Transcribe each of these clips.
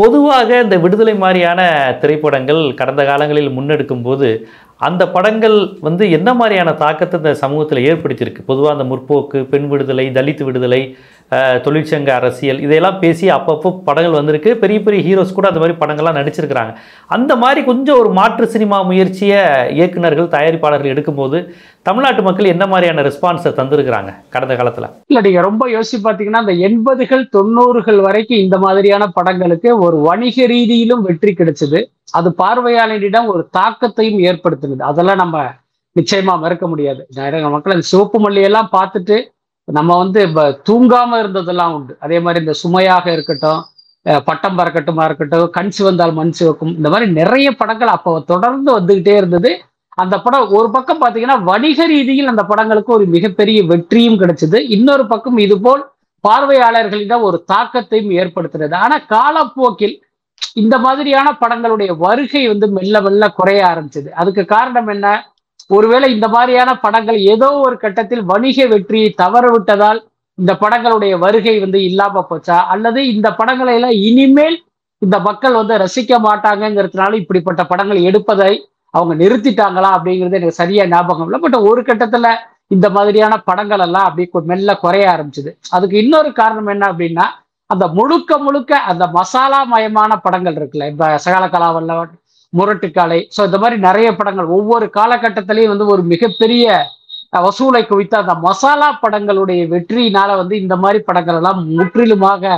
பொதுவாக இந்த விடுதலை மாதிரியான திரைப்படங்கள் கடந்த காலங்களில் முன்னெடுக்கும் போது அந்த படங்கள் வந்து என்ன மாதிரியான தாக்கத்தை இந்த சமூகத்தில் ஏற்படுத்தியிருக்கு? பொதுவாக அந்த முற்போக்கு, பெண் விடுதலை, தலித் விடுதலை, தொழிற்சங்க அரசியல், இதையெல்லாம் பேசி அப்பப்போ படங்கள் வந்திருக்கு. பெரிய பெரிய ஹீரோஸ் கூட அந்த மாதிரி படங்கள்லாம் நடிச்சிருக்கிறாங்க. அந்த மாதிரி கொஞ்சம் ஒரு மாற்று சினிமா முயற்சியை இயக்குநர்கள், தயாரிப்பாளர்கள் எடுக்கும்போது தமிழ்நாட்டு மக்கள் என்ன மாதிரியான ரெஸ்பான்ஸை தந்திருக்கிறாங்க கடந்த காலத்தில்? இல்லை, நீங்கள் ரொம்ப யோசிச்சு பார்த்தீங்கன்னா அந்த 80கள் 90கள் வரைக்கும் இந்த மாதிரியான படங்களுக்கு ஒரு வணிக ரீதியிலும் வெற்றி கிடைச்சது. அது பார்வையாளரிடம் ஒரு தாக்கத்தையும் ஏற்படுத்தினது. அதெல்லாம் நம்ம நிச்சயமா மறக்க முடியாது. மக்கள் அந்த சிவப்பு மல்லியெல்லாம் பார்த்துட்டு நம்ம வந்து தூங்காம இருந்ததெல்லாம் உண்டு. அதே மாதிரி இந்த சுமையாக இருக்கட்டும், பட்டம் பறக்கட்டுமா இருக்கட்டும், கண் சிவந்தால் மண் சிவக்கும், இந்த மாதிரி நிறைய படங்கள் அப்போ தொடர்ந்து வந்துகிட்டே இருந்தது. அந்த படம் ஒரு பக்கம் பார்த்தீங்கன்னா வணிக ரீதியில் அந்த படங்களுக்கு ஒரு மிகப்பெரிய வெற்றியும் கிடைச்சது. இன்னொரு பக்கம் இதுபோல் பார்வையாளர்களிடம் ஒரு தாக்கத்தையும் ஏற்படுத்தினது. ஆனா காலப்போக்கில் இந்த மாதிரியான படங்களுடைய வருகை வந்து மெல்ல மெல்ல குறைய ஆரம்பிச்சது. அதுக்கு காரணம் என்ன? ஒருவேளை இந்த மாதிரியான படங்கள் ஏதோ ஒரு கட்டத்தில் வணிக வெற்றியை தவற விட்டதால் இந்த படங்களுடைய வருகை வந்து இல்லாம போச்சா, அல்லது இந்த படங்களை எல்லாம் இனிமேல் இந்த மக்கள் வந்து ரசிக்க மாட்டாங்கிறதுனால இப்படிப்பட்ட படங்கள் எடுப்பதை அவங்க நிறுத்திட்டாங்களா அப்படிங்கிறது எனக்கு சரியா ஞாபகம் இல்லை. பட் ஒரு கட்டத்துல இந்த மாதிரியான படங்கள் எல்லாம் அப்படி மெல்ல குறைய ஆரம்பிச்சது. அதுக்கு இன்னொரு காரணம் என்ன அப்படின்னா, அந்த முழுக்க முழுக்க அந்த மசாலா மயமான படங்கள் இருக்குல்ல, இப்ப சகல கலாவல்ல, முரட்டுக்காலை, ஸோ இந்த மாதிரி நிறைய படங்கள் ஒவ்வொரு காலகட்டத்திலையும் வந்து ஒரு மிகப்பெரிய வசூலை குவித்த அந்த மசாலா படங்களுடைய வெற்றியினால வந்து இந்த மாதிரி படங்கள் எல்லாம் முற்றிலுமாக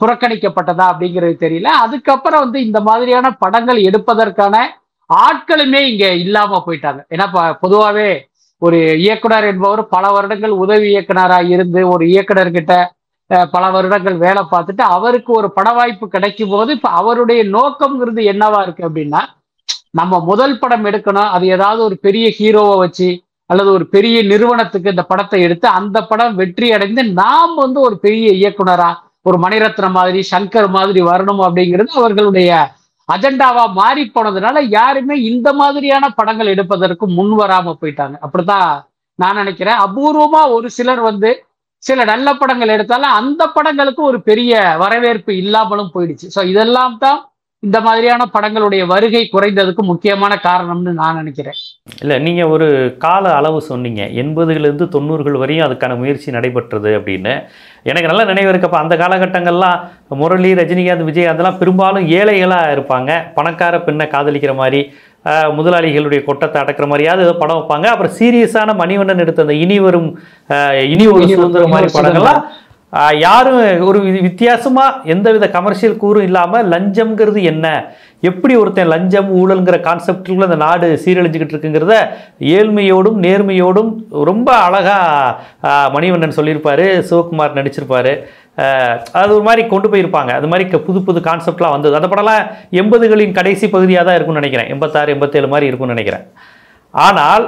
புறக்கணிக்கப்பட்டதா அப்படிங்கிறது தெரியல. அதுக்கப்புறம் வந்து இந்த மாதிரியான படங்கள் எடுப்பதற்கான ஆட்களுமே இங்க இல்லாம போயிட்டாங்க. ஏன்னா பொதுவாகவே ஒரு இயக்குனர் என்பவர் பல வருடங்கள் உதவி இயக்குனராக இருந்து ஒரு இயக்குனர்கிட்ட பல வருடங்கள் வேலை பார்த்துட்டு அவருக்கு ஒரு பட வாய்ப்பு கிடைக்கும் போது இப்போ அவருடைய நோக்கம்ங்கிறது என்னவா இருக்கு அப்படின்னா, நம்ம முதல் படம் எடுக்கணும், அது ஏதாவது ஒரு பெரிய ஹீரோவை வச்சு அல்லது ஒரு பெரிய நிறுவனத்துக்கு இந்த படத்தை எடுத்து அந்த படம் வெற்றி அடைந்து நாம் வந்து ஒரு பெரிய இயக்குனரா, ஒரு மணிரத்னம் மாதிரி, சங்கர் மாதிரி வரணும் அப்படிங்கிறது அவர்களுடைய அஜெண்டாவா மாறி போனதுனால யாருமே இந்த மாதிரியான படங்கள் எடுப்பதற்கு முன் வராம போயிட்டாங்க. அப்படிதான் நான் நினைக்கிறேன். அபூர்வமா ஒரு சிலர் வந்து சில நல்ல படங்கள் எடுத்தாலும் அந்த படங்களுக்கு ஒரு பெரிய வரவேற்பு இல்லாமலும் போயிடுச்சு. ஸோ இதெல்லாம் தான் இந்த மாதிரியான படங்களுடைய வருகை குறைந்ததுக்கு முக்கியமான காரணம்னு நான் நினைக்கிறேன். இல்லை, நீங்கள் ஒரு கால அளவு சொன்னீங்க, 80களிலிருந்து 90கள் வரையும் அதுக்கான முயற்சி நடைபெற்றது அப்படின்னு. எனக்கு நல்லா நினைவு இருக்கப்போ அந்த காலகட்டங்கள்லாம் முரளி, ரஜினிகாந்த், விஜய் அதெல்லாம் பெரும்பாலும் ஏழைகளாக இருப்பாங்க. பணக்கார பெண்ணை காதலிக்கிற மாதிரி, முதலாளிகளுடைய கொட்டத்தை அடக்கிற மாதிரியாவது ஏதோ படம் வைப்பாங்க. அப்புறம் சீரியஸான மணிவண்ணன் எடுத்த அந்த இனி ஒரு சுதந்திர மாதிரி படங்கள்லாம் யாரும் ஒரு வித்தியாசமாக எந்தவித கமர்ஷியல் கூறும் இல்லாமல் லஞ்சம்ங்கிறது என்ன, எப்படி ஒருத்தன் லஞ்சம் ஊழல்ங்கிற கான்செப்டுக்குள்ளே அந்த நாடு சீரழிஞ்சிக்கிட்டு இருக்குங்கிறத ஏழ்மையோடும் நேர்மையோடும் ரொம்ப அழகாக மணிவண்ணன் சொல்லியிருப்பார், சிவகுமார் நடிச்சிருப்பார். அது ஒரு மாதிரி கொண்டு போயிருப்பாங்க. அது மாதிரி புது புது கான்செப்ட்லாம் வந்தது. அந்த படம்லாம் 80களின் கடைசி பகுதியாக தான் இருக்கும்னு நினைக்கிறேன், 86, 87 மாதிரி இருக்கும்னு நினைக்கிறேன். ஆனால்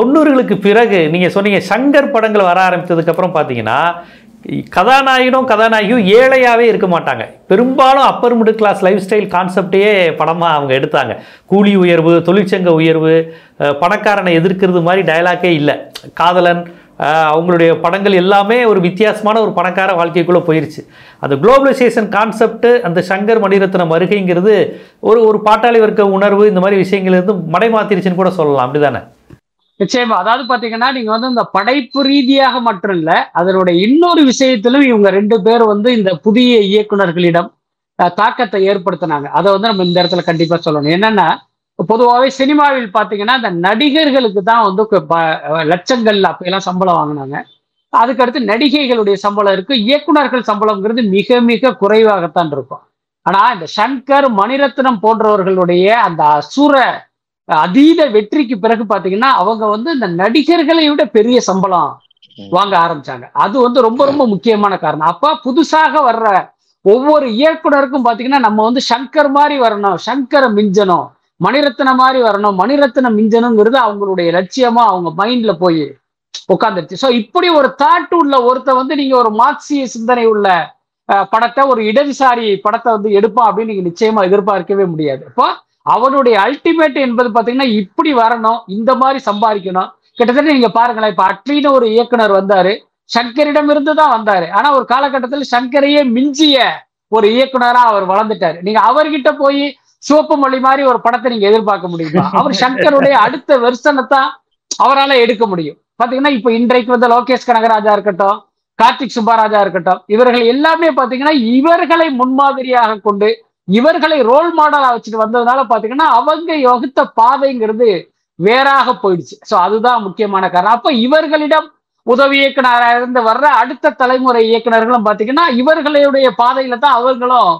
90களுக்கு பிறகு நீங்கள் சொன்னீங்க சங்கர் படங்கள் வர ஆரம்பித்ததுக்கப்புறம் பார்த்தீங்கன்னா கதாநாயகியும் ஏழையாகவே இருக்க மாட்டாங்க. பெரும்பாலும் upper middle class life style கான்செப்டையே படமாக அவங்க எடுத்தாங்க. கூலி உயர்வு, தொழிற்சங்க உயர்வு, பணக்காரனை எதிர்க்கிறது மாதிரி டயலாக்கே இல்லை. காதலன், அவங்களுடைய படங்கள் எல்லாமே ஒரு வித்தியாசமான ஒரு பணக்கார வாழ்க்கைக்குள்ளே போயிடுச்சு. அந்த குளோபலைசேஷன் கான்செப்ட், அந்த சங்கர் மணிரத்னம் வருகைங்கிறது ஒரு பாட்டாளி வர்க்க உணர்வு, இந்த மாதிரி விஷயங்கள் இருந்து மடைமாத்திருச்சுன்னு கூட சொல்லலாம். அப்படிதானே? நிச்சயமா. அதாவது பாத்தீங்கன்னா நீங்க வந்து இந்த படைப்பு ரீதியாக மட்டும் இல்ல, அதனுடைய இன்னொரு விஷயத்திலும் இவங்க 2 பேர் வந்து இந்த புதிய இயக்குநர்களிடம் தாக்கத்தை ஏற்படுத்தினாங்க. அதை வந்து நம்ம இந்த இடத்துல கண்டிப்பா சொல்லணும். என்னன்னா, பொதுவாகவே சினிமாவில் பாத்தீங்கன்னா இந்த நடிகர்களுக்கு தான் வந்து லட்சங்கள்ல அப்பெல்லாம் சம்பளம் வாங்கினாங்க. அதுக்கடுத்து நடிகைகளுடைய சம்பளம் இருக்கு, இயக்குநர்கள் சம்பளம்ங்கிறது மிக மிக குறைவாகத்தான் இருக்கும். ஆனா இந்த சங்கர், மணிரத்னம் போன்றவர்களுடைய அந்த அசுர அதீத வெற்றிக்கு பிறகு பாத்தீங்கன்னா அவங்க வந்து இந்த நடிகர்களை விட பெரிய சம்பளம் வாங்க ஆரம்பிச்சாங்க. அது வந்து ரொம்ப ரொம்ப முக்கியமான காரணம். அப்ப புதுசாக வர்ற ஒவ்வொரு இயக்குனருக்கும் பாத்தீங்கன்னா நம்ம வந்து சங்கர் மாதிரி வரணும், சங்கரை மிஞ்சணும், மணிரத்னம் மாதிரி வரணும், மணிரத்னம் மிஞ்சணுங்கிறது அவங்களுடைய லட்சியமா அவங்க மைண்ட்ல போய் உட்காந்துருச்சு. ஸோ இப்படி ஒரு தாட் உள்ள ஒருத்தர் வந்து நீங்க ஒரு மார்க்சிய சிந்தனை உள்ள படத்தை, ஒரு இடதுசாரி படத்தை வந்து எடுப்பான் அப்படின்னு நீங்க நிச்சயமா எதிர்பார்க்கவே முடியாது. இப்போ அவனுடைய அல்டிமேட் என்பது பாத்தீங்கன்னா இப்படி வரணும், இந்த மாதிரி சம்பாதிக்கணும். கிட்டத்தட்ட நீங்க பாருங்களேன், இப்ப அட்லின்னு ஒரு இயக்குனர் வந்தாரு, சங்கரிடம் இருந்து தான் வந்தாரு. ஆனா ஒரு காலகட்டத்தில் சங்கரையே மிஞ்சிய ஒரு இயக்குனரா அவர் வளர்ந்துட்டாரு. நீங்க அவர்கிட்ட போய் சிவப்பு மொழி மாதிரி ஒரு படத்தை நீங்க எதிர்பார்க்க முடியுமா? அவர் சங்கருடைய அடுத்த வெர்சனத்தான் அவரால எடுக்க முடியும். பாத்தீங்கன்னா இப்ப இன்றைக்கு வந்து லோகேஷ் கனகராஜா இருக்கட்டும், கார்த்திக் சுப்பராஜா இருக்கட்டும், இவர்கள் எல்லாமே பாத்தீங்கன்னா இவர்களை முன்மாதிரியாக கொண்டு இவர்களை ரோல் மாடலா வச்சுட்டு வந்ததுனால பாத்தீங்கன்னா அவங்க யோகித்த பாதைங்கிறது வேறாக போயிடுச்சு. ஸோ அதுதான் முக்கியமான காரணம். அப்ப இவர்களிடம் உதவி இயக்குனராக இருந்து வர்ற அடுத்த தலைமுறை இயக்குனர்களும் பாத்தீங்கன்னா இவர்களுடைய பாதையில தான் அவர்களும்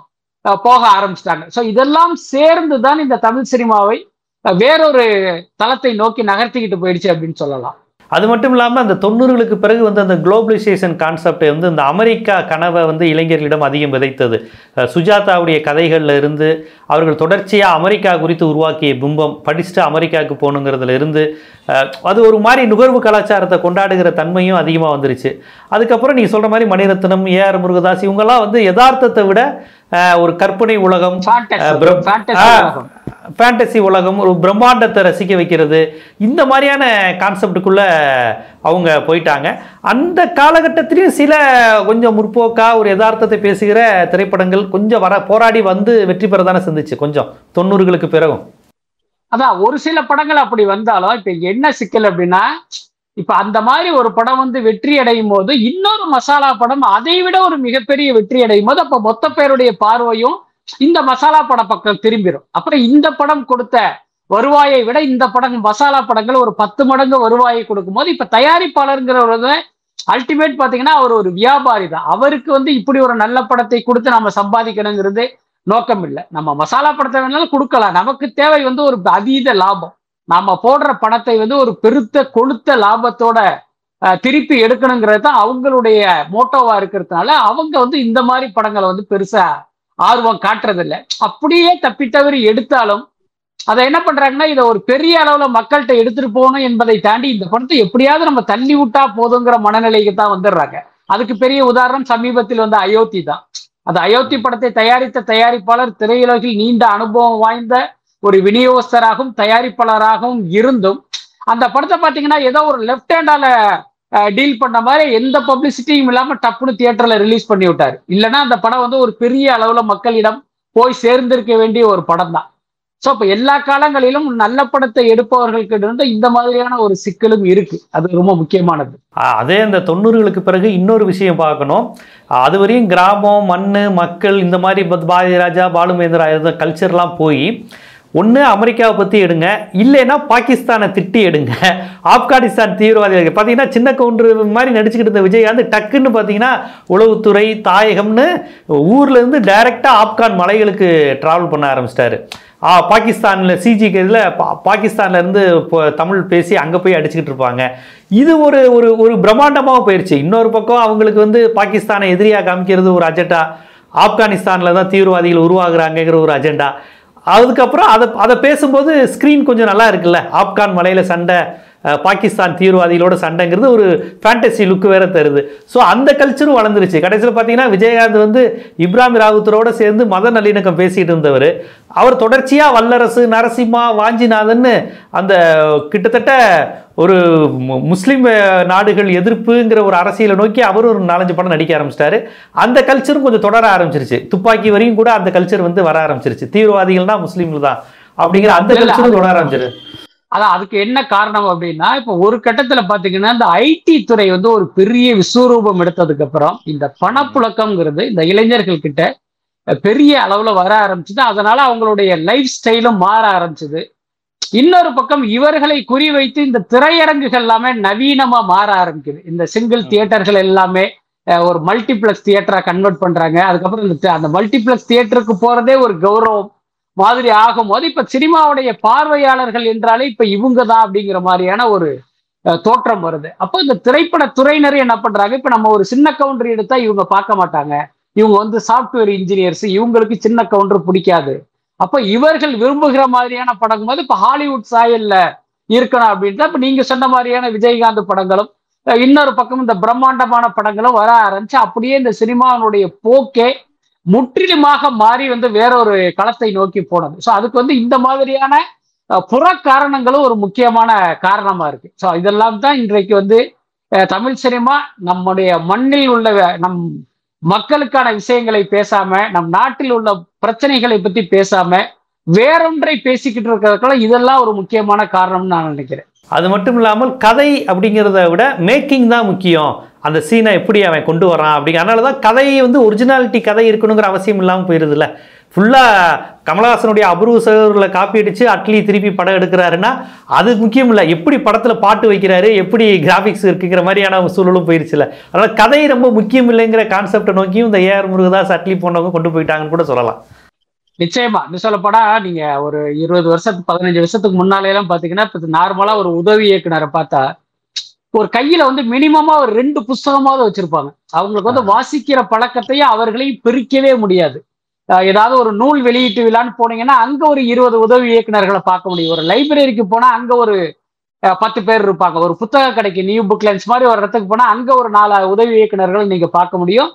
போக ஆரம்பிச்சிட்டாங்க. ஸோ இதெல்லாம் சேர்ந்துதான் இந்த தமிழ் சினிமாவை வேறொரு தளத்தை நோக்கி நகர்த்திக்கிட்டு போயிடுச்சு அப்படின்னு சொல்லலாம். அது மட்டும் இல்லாமல் அந்த 90களுக்கு பிறகு வந்து அந்த குளோபலைசேஷன் கான்செப்டை வந்து இந்த அமெரிக்கா கனவை வந்து இளைஞர்களிடம் அதிகம் விதைத்தது. சுஜாதாவுடைய கதைகளில் இருந்து அவர்கள் தொடர்ச்சியாக அமெரிக்கா குறித்து உருவாக்கிய பிம்பம், படிச்சுட்டு அமெரிக்காவுக்கு போகணுங்கிறதுல இருந்து அது ஒரு மாதிரி நுகர்வு கலாச்சாரத்தை கொண்டாடுகிற தன்மையும் அதிகமாக வந்துருச்சு. அதுக்கப்புறம் நீங்கள் சொல்கிற மாதிரி மணிரத்னம், ஏஆர் முருகதாஸ் இவங்கெல்லாம் வந்து யதார்த்தத்தை விட ஒரு கற்பனை உலகம், ஃபேண்டசி உலகம், ஒரு பிரம்மாண்டத்தை ரசிக்க வைக்கிறது, இந்த மாதிரியான கான்செப்டுக்குள்ளே அவங்க போயிட்டாங்க. அந்த காலகட்டத்திலையும் சில கொஞ்சம் முற்போக்காக ஒரு யதார்த்தத்தை பேசுகிற திரைப்படங்கள் கொஞ்சம் போராடி வந்து வெற்றி பெற தானே செஞ்சுச்சு கொஞ்சம் 90களுக்கு பிறகும். அதான் ஒரு சில படங்கள் அப்படி வந்தாலும் இப்போ என்ன சிக்கல் அப்படின்னா, இப்போ அந்த மாதிரி ஒரு படம் வந்து வெற்றி அடையும் போது இன்னொரு மசாலா படம் அதை விட ஒரு மிகப்பெரிய வெற்றி அடையும் போது அப்போ மொத்த பேருடைய பார்வையும் இந்த மசாலா பட பக்கம் திரும்பிடும். அப்புறம் இந்த படம் கொடுத்த வருவாயை விட இந்த படம் மசாலா படங்கள் ஒரு 10 மடங்கு வருவாயை கொடுக்கும் போது இப்ப தயாரிப்பாளருங்கிறவரு அல்டிமேட் பாத்தீங்கன்னா அவர் ஒரு வியாபாரி தான். அவருக்கு வந்து இப்படி ஒரு நல்ல படத்தை கொடுத்து நம்ம சம்பாதிக்கணுங்கிறது நோக்கம் இல்லை. நம்ம மசாலா படத்தை வேணாலும் கொடுக்கலாம், நமக்கு தேவை வந்து ஒரு அதீத லாபம். நாம போடுற படத்தை வந்து ஒரு பெருத்த கொளுத்த லாபத்தோட திருப்பி எடுக்கணுங்கிறது தான் அவங்களுடைய மோட்டோவா இருக்கிறதுனால அவங்க வந்து இந்த மாதிரி படங்களை வந்து பெருசா ஆர்வம் காட்டுறதில்லை. அப்படியே தப்பித்தவர் எடுத்தாலும் அதை என்ன பண்றாங்கன்னா இதை ஒரு பெரிய அளவுல மக்கள்கிட்ட எடுத்துட்டு போகணும் என்பதை தாண்டி இந்த படத்தை எப்படியாவது நம்ம தள்ளி விட்டா போதுங்கிற மனநிலைக்கு தான் வந்துடுறாங்க. அதுக்கு பெரிய உதாரணம் சமீபத்தில் வந்து அயோத்தி தான். அந்த அயோத்தி படத்தை தயாரித்த தயாரிப்பாளர் திரையுலகில் நீண்ட அனுபவம் வாய்ந்த ஒரு விநியோகஸ்தராகவும் தயாரிப்பாளராகவும் இருந்தும் அந்த படத்தை பார்த்தீங்கன்னா ஏதோ ஒரு லெஃப்ட் ஹேண்டால டீல் பண்ண மாதிரி எந்த பப்ளிசிட்டியும் இல்லாம டப்புன்னு தியேட்டர்ல ரிலீஸ் பண்ணி விட்டாரு. இல்லைன்னா அந்த படம் வந்து ஒரு பெரிய அளவுல மக்களிடம் போய் சேர்ந்திருக்க வேண்டிய ஒரு படம் தான். ஸோ இப்போ எல்லா காலங்களிலும் நல்ல படத்தை எடுப்பவர்களுக்கு இருந்து இந்த மாதிரியான ஒரு சிக்கலும் இருக்கு. அது ரொம்ப முக்கியமானது. அதே இந்த 90களுக்கு பிறகு இன்னொரு விஷயம் பார்க்கணும். அதுவரையும் கிராமம், மண், மக்கள், இந்த மாதிரி பாரதிராஜா, பாலு மகேந்திரா கல்ச்சர்லாம் போய் ஒன்று அமெரிக்காவை பற்றி எடுங்க, இல்லைன்னா பாகிஸ்தானை திட்டி எடுங்க, ஆப்கானிஸ்தான் தீவிரவாதிகள் பார்த்தீங்கன்னா சின்ன கவுண்டர் மாதிரி நடிச்சுக்கிட்டு இருந்த விஜயகாந்த் டக்குன்னு பார்த்தீங்கன்னா உளவுத்துறை, தாயகம்னு ஊர்லேருந்து டைரெக்டாக ஆப்கான் மலைகளுக்கு ட்ராவல் பண்ண ஆரம்பிச்சிட்டாரு. பாகிஸ்தானில் சிஜிக்கு இதில் பாகிஸ்தான்லேருந்து இப்போ தமிழ் பேசி அங்கே போய் அடிச்சுக்கிட்டு இருப்பாங்க. இது ஒரு ஒரு ஒரு பிரம்மாண்டமாக போயிடுச்சு. இன்னொரு பக்கம் அவங்களுக்கு வந்து பாகிஸ்தானை எதிரியாக காமிக்கிறது ஒரு அஜெண்டா, ஆப்கானிஸ்தானில் தான் தீவிரவாதிகள் உருவாகிறாங்கிற ஒரு அஜெண்டா. அதுக்கப்புறம் அதை பேசும்போது ஸ்க்ரீன் கொஞ்சம் நல்லா இருக்குல்ல, ஆப்கான் மலையில் சண்டை, பாகிஸ்தான் தீவிரவாதிகளோட சண்டைங்கிறது ஒரு ஃபேண்டசி லுக்கு வேற தருது. ஸோ அந்த கல்ச்சரும் வளர்ந்துருச்சு. கடைசியில் பார்த்தீங்கன்னா விஜயகாந்த் வந்து இப்ராஹிம் ராவுத்தரோட சேர்ந்து மத நல்லிணக்கம் பேசிகிட்டு இருந்தவர். அவர் தொடர்ச்சியாக வல்லரசு, நரசிம்மா, வாஞ்சிநாதன்னு அந்த கிட்டத்தட்ட ஒரு முஸ்லீம் நாடுகள் எதிர்ப்புங்கிற ஒரு அரசியலை நோக்கி அவர் ஒரு 4-5 படம் நடிக்க ஆரம்பிச்சிட்டாரு. அந்த கல்ச்சரும் கொஞ்சம் தொடர ஆரம்பிச்சிருச்சு. துப்பாக்கி வரையும் கூட அந்த கல்ச்சர் வந்து வர ஆரம்பிச்சிருச்சு. தீவிரவாதிகள்னா முஸ்லீம்கள் தான் அப்படிங்கிற அந்த கல்ச்சரும் தொடர ஆரம்பிச்சிரு. அதான் அதுக்கு என்ன காரணம் அப்படின்னா இப்போ ஒரு கட்டத்துல பாத்தீங்கன்னா இந்த ஐடி துறை வந்து ஒரு பெரிய விஸ்வரூபம் எடுத்ததுக்கு அப்புறம் இந்த பணப்புழக்கம்ங்கிறது இந்த இளைஞர்கள் கிட்ட பெரிய அளவுல வர ஆரம்பிச்சுது. அதனால அவங்களுடைய லைஃப் ஸ்டைலும் மாற ஆரம்பிச்சுது. இன்னொரு பக்கம் இவர்களை குறிவைத்து இந்த திரையரங்குகள் எல்லாமே நவீனமா மாற ஆரம்பிக்குது. இந்த சிங்கிள் தியேட்டர்கள் எல்லாமே ஒரு மல்டிபிளக்ஸ் தியேட்டரா கன்வெர்ட் பண்றாங்க. அதுக்கப்புறம் இந்த அந்த மல்டிபிளக்ஸ் தியேட்டருக்கு போறதே ஒரு கௌரவம் மாதிரி ஆகும்போது இப்ப சினிமாவுடைய பார்வையாளர்கள் என்றாலே இப்ப இவங்க தான் அப்படிங்கிற மாதிரியான ஒரு தோற்றம் வருது. அப்போ இந்த திரைப்பட துறையினர் என்ன பண்றாங்க, இப்ப நம்ம ஒரு சின்ன கவுண்டர் எடுத்தா இவங்க பார்க்க மாட்டாங்க, இவங்க வந்து சாப்ட்வேர் இன்ஜினியர்ஸ், இவங்களுக்கு சின்ன கவுண்டர் பிடிக்காது. அப்ப இவர்கள் விரும்புகிற மாதிரியான படம் போது இப்ப ஹாலிவுட் சாயல்ல இருக்கணும் அப்படின்ட்டு இப்ப நீங்க சொன்ன மாதிரியான விஜயகாந்த் படங்களும் இன்னொரு பக்கம் இந்த பிரம்மாண்டமான படங்களும் வர ஆரம்பிச்சு அப்படியே இந்த சினிமாவினுடைய போக்கே முற்றிலுமாக மாறி வந்து வேறொரு களத்தை நோக்கி போனது. ஸோ அதுக்கு வந்து இந்த மாதிரியான புற காரணங்களும் ஒரு முக்கியமான காரணமா இருக்கு. ஸோ இதெல்லாம் தான் இன்றைக்கு வந்து தமிழ் சினிமா நம்முடைய மண்ணில் உள்ள நம் மக்களுக்கான விஷயங்களை பேசாம, நம் நாட்டில் உள்ள பிரச்சனைகளை பத்தி பேசாம வேறொன்றை பேசிக்கிட்டு இருக்கிறதுக்கெல்லாம் இதெல்லாம் ஒரு முக்கியமான காரணம்னு நான் நினைக்கிறேன். அது மட்டும் இல்லாமல் கதை அப்படிங்கிறத விட மேக்கிங் தான் முக்கியம். அந்த சீனை எப்படி அவன் கொண்டு வரான் அப்படிங்கிற, அதனால தான் கதையை வந்து ஒரிஜினாலிட்டி கதை இருக்கணுங்கிற அவசியம் இல்லாமல் போயிருதுல்ல. ஃபுல்லாக கமலஹாசனுடைய அபூர்வ சகோதரர்களை காப்பி அடித்து அட்லி திருப்பி படம் எடுக்கிறாருன்னா அது முக்கியம் இல்லை, எப்படி படத்தில் பாட்டு வைக்கிறாரு, எப்படி கிராஃபிக்ஸ் இருக்குங்கிற மாதிரியான சூழலும் போயிடுச்சுல. அதனால் கதை ரொம்ப முக்கியம் இல்லைங்கிற கான்செப்டை நோக்கியும் இந்த ஏஆர் முருகதாஸ் அட்லி போனவங்க கொண்டு போயிட்டாங்கன்னு கூட சொல்லலாம். நிச்சயமா இன்னும் சொல்லப்படா, நீங்க ஒரு 15 வருஷத்துக்கு முன்னாலேலாம் பாத்தீங்கன்னா இப்ப நார்மலா ஒரு உதவி இயக்குனரை பார்த்தா ஒரு கையில வந்து மினிமமா ஒரு 2 புஸ்தகமாவது வச்சிருப்பாங்க. அவங்களுக்கு வந்து வாசிக்கிற பழக்கத்தையே அவர்களையும் பிரிக்கவே முடியாது. ஏதாவது ஒரு நூல் வெளியீட்டு விழான்னு போனீங்கன்னா அங்க ஒரு 20 உதவி இயக்குனர்களை பார்க்க முடியும். ஒரு லைப்ரரிக்கு போனா அங்க ஒரு 10 பேர் இருப்பாங்க. ஒரு புத்தக கடைக்கு நியூ புக் லன்ச் மாதிரி ஒரு இடத்துக்கு போனா அங்க ஒரு 4 உதவி இயக்குனர்களை நீங்க பார்க்க முடியும்.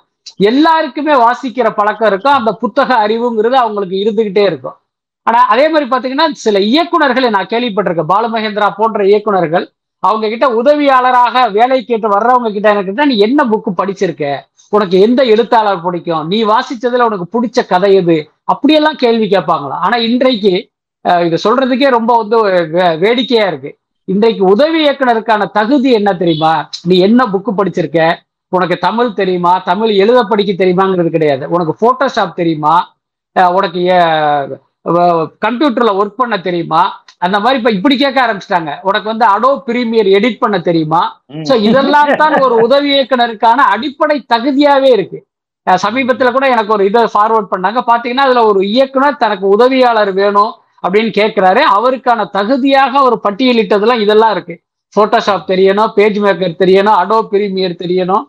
எல்லாருக்குமே வாசிக்கிற பழக்கம் இருக்கும், அந்த புத்தக அறிவுங்கிறது அவங்களுக்கு இருந்துகிட்டே இருக்கும். ஆனா அதே மாதிரி பாத்தீங்கன்னா சில இயக்குனர்களை நான் கேள்விப்பட்டிருக்கேன், பாலுமகேந்திரா போன்ற இயக்குனர்கள் அவங்க கிட்ட உதவியாளராக வேலை கேட்டு வர்றவங்க கிட்ட என்ன, நீ என்ன புக்கு படிச்சிருக்க, உனக்கு எந்த எழுத்தாளர் பிடிக்கும், நீ வாசிச்சதுல உனக்கு பிடிச்ச கதை எது, அப்படியெல்லாம் கேள்வி கேட்பாங்களாம். ஆனா இன்றைக்கு இதை சொல்றதுக்கே ரொம்ப வந்து வேடிக்கையா இருக்கு. இன்றைக்கு உதவி இயக்குனருக்கான தகுதி என்ன தெரியுமா, நீ என்ன புக்கு படிச்சிருக்க, உனக்கு தமிழ் தெரியுமா, தமிழ் எழுத படிக்க தெரியுமாங்கிறது கிடையாது. உனக்கு போட்டோஷாப் தெரியுமா, உனக்கு கம்ப்யூட்டர்ல ஒர்க் பண்ண தெரியுமா, அந்த மாதிரி இப்ப இப்படி கேட்க ஆரம்பிச்சிட்டாங்க. உனக்கு வந்து அடோ பிரீமியர் எடிட் பண்ண தெரியுமா. சோ இதெல்லாம் தான் ஒரு உதவி இயக்குனருக்கான அடிப்படை தகுதியாவே இருக்கு. சமீபத்துல கூட எனக்கு ஒரு இதை ஃபார்வர்ட் பண்ணாங்க பாத்தீங்கன்னா, அதுல ஒரு இயக்குனர் தனக்கு உதவியாளர் வேணும் அப்படின்னு கேட்கிறாரு. அவருக்கான தகுதியாக ஒரு பட்டியலிட்டதெல்லாம் இதெல்லாம் இருக்கு. போட்டோஷாப் தெரியணும், பேஜ் மேக்கர் தெரியணும், அடோ பிரீமியர் தெரியணும்.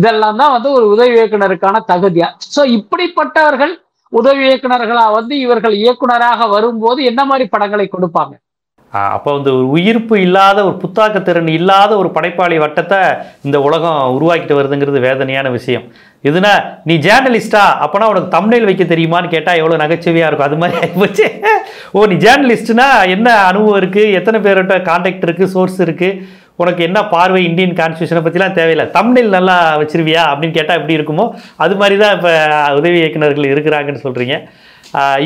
இதெல்லாம் தான் வந்து ஒரு உதவி இயக்குனருக்கான தகுதியா. ஸோ இப்படிப்பட்டவர்கள் உதவி இயக்குனர்களா வந்து இவர்கள் இயக்குனராக வரும்போது என்ன மாதிரி படங்களை கொடுப்பாங்க? அப்போ வந்து ஒரு உயிர்ப்பு இல்லாத, ஒரு புத்தாக்க திறன் இல்லாத ஒரு படைப்பாளி வட்டத்தை இந்த உலகம் உருவாக்கிட்டு வருதுங்கிறது வேதனையான விஷயம். இதுனா நீ ஜேர்னலிஸ்டா, அப்போனா உனக்கு தம்ப்நெயில் வைக்க தெரியுமான்னு கேட்டால் எவ்வளோ நகைச்சுவையாக இருக்கும். அது மாதிரி ஆகிப்போச்சு. ஓ, நீ ஜேர்னலிஸ்ட்னா என்ன அனுபவம் இருக்குது, எத்தனை பேர்கிட்ட கான்டாக்ட் இருக்குது, சோர்ஸ் இருக்குது, உனக்கு என்ன பார்வை, இந்தியன் கான்ஸ்டியூஷனை பற்றிலாம் தேவையில்லை, தம்ப்நெயில் நல்லா வச்சிருவியா அப்படின்னு கேட்டால் எப்படி இருக்குமோ அது மாதிரி தான் இப்போ உதவி இயக்குநர்கள் இருக்கிறாங்கன்னு சொல்கிறீங்க.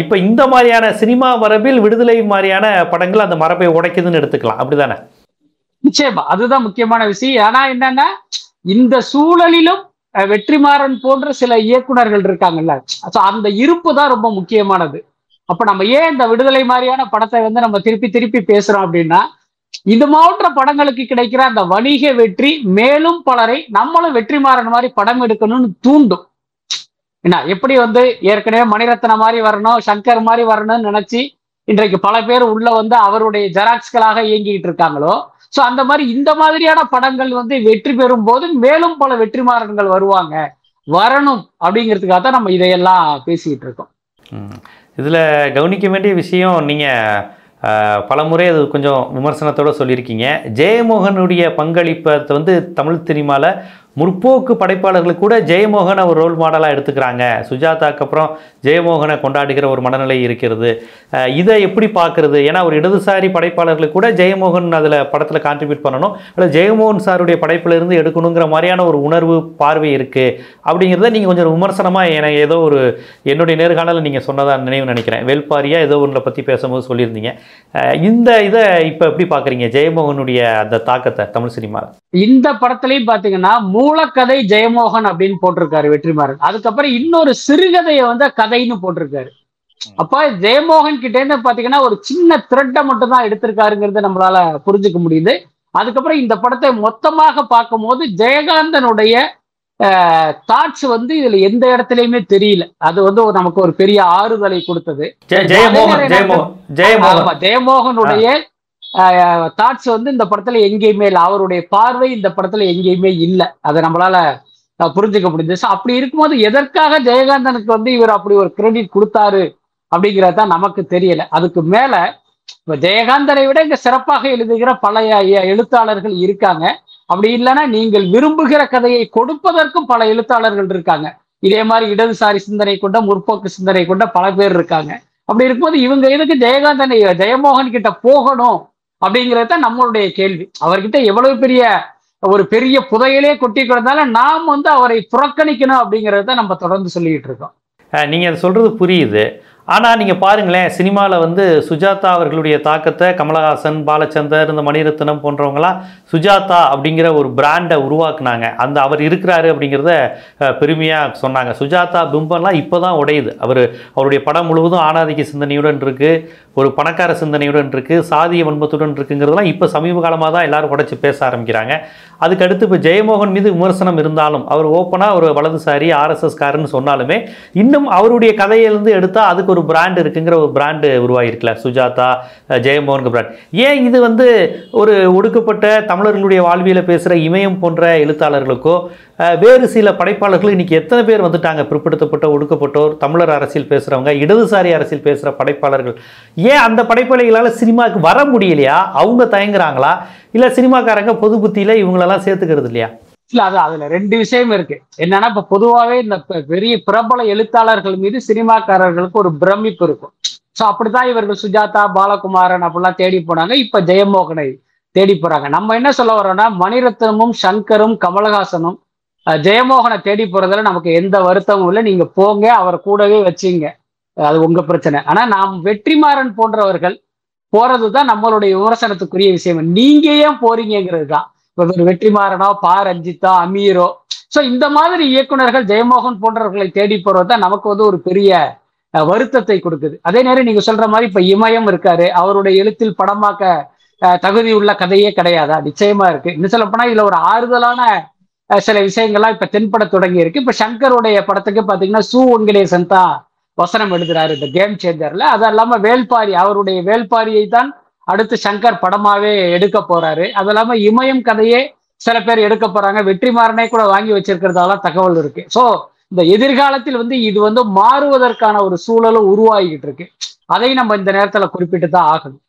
இப்போ இந்த மாதிரியான சினிமா மரபில் விடுதலை மாதிரியான படங்கள் அந்த மரபை உடைக்குதுன்னு எடுத்துக்கலாம், அப்படிதானே? நிச்சயமா அதுதான் முக்கியமான விஷயம். ஆனா என்னன்னா இந்த சூழலிலும் வெற்றிமாறன் போன்ற சில இயக்குனர்கள் இருக்காங்கல்ல, அந்த இருப்பு தான் ரொம்ப முக்கியமானது. அப்ப நம்ம ஏன் இந்த விடுதலை மாதிரியான படத்தை வந்து நம்ம திருப்பி திருப்பி பேசுறோம் அப்படின்னா, இது போன்ற படங்களுக்கு கிடைக்கிற அந்த வணிக வெற்றி மேலும் பலரை நம்மளும் வெற்றிமாறன் மாதிரி படம் எடுக்கணும்னு தூண்டும். என்ன எப்படி வந்து ஏற்கனவே மணிரத்ன மாதிரி வரணும், சங்கர் மாதிரி வரணும்னு நினைச்சு இன்றைக்கு பல பேர் உள்ள வந்து அவருடைய ஜெராக்ஸ்களாக இயங்கிட்டு இருக்காங்களோ, சோ அந்த மாதிரி இந்த மாதிரியான படங்கள் வந்து வெற்றி பெறும் போது மேலும் பல வெற்றிமாறன்கள் வருவாங்க, வரணும் அப்படிங்கிறதுக்காக தான் நம்ம இதையெல்லாம் பேசிக்கிட்டு இருக்கோம். இதுல கவனிக்க வேண்டிய விஷயம், நீங்க பலமுறை அது கொஞ்சம் விமர்சனத்தோடு சொல்லியிருக்கீங்க, ஜெயமோகனுடைய பங்களிப்பை வந்து தமிழ் சினிமாவில் முற்போக்கு படைப்பாளர்களுக்கு கூட ஜெயமோகனை ஒரு ரோல் மாடலாக எடுத்துக்கிறாங்க, சுஜாதாக்கு அப்புறம் ஜெயமோகனை கொண்டாடுகிற ஒரு மனநிலை இருக்கிறது. இதை எப்படி பார்க்குறது? ஏன்னா ஒரு இடதுசாரி படைப்பாளர்களுக்கு கூட ஜெயமோகன் அதில் படத்தில் கான்ட்ரிபியூட் பண்ணணும், அல்லது ஜெயமோகன் சாருடைய படைப்பிலிருந்து எடுக்கணுங்கிற மாதிரியான ஒரு உணர்வு பார்வை இருக்குது அப்படிங்கிறத நீங்கள் கொஞ்சம் விமர்சனமாக எனக்கு ஏதோ ஒரு என்னுடைய நேர்காணலில் நீங்கள் சொன்னதாக நினைவு நினைக்கிறேன், வேள்பாரியாக ஏதோ ஒன்றை பற்றி பேசும்போது சொல்லியிருந்தீங்க. இந்த இதை இப்போ எப்படி பார்க்குறீங்க, ஜெயமோகனுடைய அந்த தாக்கத்தை தமிழ் சினிமாவில்? இந்த படத்துலையும் பார்த்தீங்கன்னா மூலக்கதை ஜெயமோகன் அப்படின்னு போட்டிருக்காரு வெற்றிமாறன், அதுக்கப்புறம் இன்னொரு சிறுகதையை வந்து கதைன்னு போட்டிருக்காரு. அப்ப ஜெயமோகன் கிட்டே இருந்து பாத்தீங்கன்னா ஒரு சின்ன த்ரெட்டை மட்டும் தான் எடுத்திருக்காருங்கிறது நம்மளால புரிஞ்சுக்க முடியுது. அதுக்கப்புறம் இந்த படத்தை மொத்தமாக பார்க்கும் போது ஜெயகாந்தனுடைய தாட்ஸ் வந்து இதுல எந்த இடத்துலயுமே தெரியல. அது வந்து நமக்கு ஒரு பெரிய ஆறுதலை கொடுத்தது. ஜெயமோகனுடைய தாட்ஸ் வந்து இந்த படத்துல எங்கேயுமே இல்லை, அவருடைய பார்வை இந்த படத்துல எங்கேயுமே இல்லை, அதை நம்மளால புரிஞ்சுக்க முடிஞ்சது. அப்படி இருக்கும்போது எதற்காக ஜெயகாந்தனுக்கு வந்து இவர் அப்படி ஒரு கிரெடிட் கொடுத்தாரு அப்படிங்கிறத நமக்கு தெரியல. அதுக்கு மேல இப்ப ஜெயகாந்தனை விட இங்க சிறப்பாக எழுதுகிற பழைய எழுத்தாளர்கள் இருக்காங்க. அப்படி இல்லைன்னா நீங்கள் விரும்புகிற கதையை கொடுப்பதற்கும் பல எழுத்தாளர்கள் இருக்காங்க. இதே மாதிரி இடதுசாரி சிந்தனை கொண்ட, முற்போக்கு சிந்தனை கொண்ட பல பேர் இருக்காங்க. அப்படி இருக்கும்போது இவங்க எதுக்கு ஜெயகாந்தனை ஜெயமோகன் கிட்ட போகணும் அப்படிங்கிறது தான் நம்மளுடைய கேள்வி. அவர்கிட்ட எவ்வளவு பெரிய ஒரு பெரிய புதையலே கொட்டி கிடந்தால நாம் வந்து அவரை புறக்கணிக்கணும் அப்படிங்கிறத நம்ம தொடர்ந்து சொல்லிக்கிட்டு இருக்கோம். நீங்கள் அதை சொல்கிறது புரியுது. ஆனால் நீங்கள் பாருங்களேன், சினிமாவில் வந்து சுஜாதா அவர்களுடைய தாக்கத்தை கமலஹாசன், பாலச்சந்தர், இந்த மணிரத்னம் போன்றவங்களாம் சுஜாதா அப்படிங்கிற ஒரு பிராண்டை உருவாக்குனாங்க. அந்த அவர் இருக்கிறாரு அப்படிங்கிறத பெருமையாக சொன்னாங்க. சுஜாதா பிம்பம்லாம் இப்போ தான் உடையுது. அவருடைய படம் முழுவதும் ஆணாதிக்க சிந்தனையுடன் இருக்குது, ஒரு பணக்கார சிந்தனையுடன் இருக்குது, சாதிய வன்மத்துடன் இருக்குங்கிறதெல்லாம் இப்போ சமீப காலமாக தான் எல்லோரும் உடைச்சி பேச ஆரம்பிக்கிறாங்க. அதுக்கடுத்து இப்போ ஜெயமோகன் மீது விமர்சனம் இருந்தாலும், அவர் ஓப்பனாக ஒரு வலதுசாரி ஆர்எஸ்எஸ்காரன்னு சொன்னாலுமே, இன்னும் அவருடைய கதையிலேருந்து எடுத்தால் அதுக்கு ஒரு பிராண்ட் இருக்குங்கிற ஒரு பிராண்டு உருவாகிருக்கல சுஜாதா, ஜெயமோகன் பிராண்ட். ஏன் இது வந்து ஒரு ஒடுக்கப்பட்ட தமிழர்களுடைய வாழ்வியல பேசுகிற இமயம் போன்ற எழுத்தாளர்களுக்கோ வேறு சில படைப்பாளர்களுக்கு இன்றைக்கி எத்தனை பேர் வந்துட்டாங்க, பிற்படுத்தப்பட்ட, ஒடுக்கப்பட்டோர், தமிழர் அரசியல் பேசுகிறவங்க, இடதுசாரி அரசியல் பேசுகிற படைப்பாளர்கள். ஏன் அந்த படைப்பாளிகளால் சினிமாவுக்கு வர முடியலையா? அவங்க தயங்குறாங்களா? இல்லை சினிமாக்காரங்க பொது புத்தியில் இவங்களெல்லாம் சேர்த்துக்கிறது இல்லையா? இல்லை, அது அதில் ரெண்டு விஷயம் இருக்கு. என்னன்னா, இப்போ பொதுவாகவே இந்த பெரிய பிரபல எழுத்தாளர்கள் மீது சினிமாக்காரர்களுக்கு ஒரு பிரமிப்பு இருக்கும். ஸோ அப்படித்தான் இவர்கள் சுஜாதா, பாலகுமாரன் அப்படிலாம் தேடி போனாங்க. இப்போ ஜெயமோகனை தேடி போறாங்க. நம்ம என்ன சொல்ல வரோம்னா, மணிரத்னமும் சங்கரும் கமலஹாசனும் ஜெயமோகனை தேடி போறதுல நமக்கு எந்த வருத்தமும் இல்லை. நீங்க போங்க, அவரை கூடவே வச்சுங்க, அது உங்க பிரச்சனை. ஆனா நாம் வெற்றிமாறன் போன்றவர்கள் போறதுதான் நம்மளுடைய விமர்சனத்துக்குரிய விஷயம். நீங்க ஏன் போறீங்கிறது தான். வெற்றிமாறனோ, பா ரஞ்சித்தா, அமீரோ, சோ இந்த மாதிரி இயக்குநர்கள் ஜெயமோகன் போன்றவர்களை தேடி போறதுதான் நமக்கு வந்து ஒரு பெரிய வருத்தத்தை கொடுக்குது. அதே நேரம் நீங்க சொல்ற மாதிரி இப்ப இமயம் இருக்காரு, அவருடைய எழுத்தில் படமாக்க தகுதி உள்ள கதையே கிடையாதா? நிச்சயமா இருக்கு. இன்னும் சொல்ல போனா இதுல ஒரு ஆறுதலான சில விஷயங்கள்லாம் இப்ப தென்பட தொடங்கி இருக்கு. இப்ப சங்கருடைய படத்துக்கு பாத்தீங்கன்னா சு வெங்கடேசன் தான் வசனம் எழுதுறாரு இந்த கேம் சேஞ்சர்ல. அது இல்லாம வேள்பாரி, அவருடைய வேள்பாரியை தான் அடுத்து சங்கர் படமாவே எடுக்க போறாரு. அது இல்லாம இமயம் கதையே சில பேர் எடுக்க போறாங்க. வெற்றிமாறனே கூட வாங்கி வச்சிருக்கிறதாலாம் தகவல் இருக்கு. ஸோ இந்த எதிர்காலத்தில் வந்து இது வந்து மாறுவதற்கான ஒரு சூழலும் உருவாகிக்கிட்டு இருக்கு. அதை நம்ம இந்த நேரத்துல குறிப்பிட்டு தான் ஆகணும்.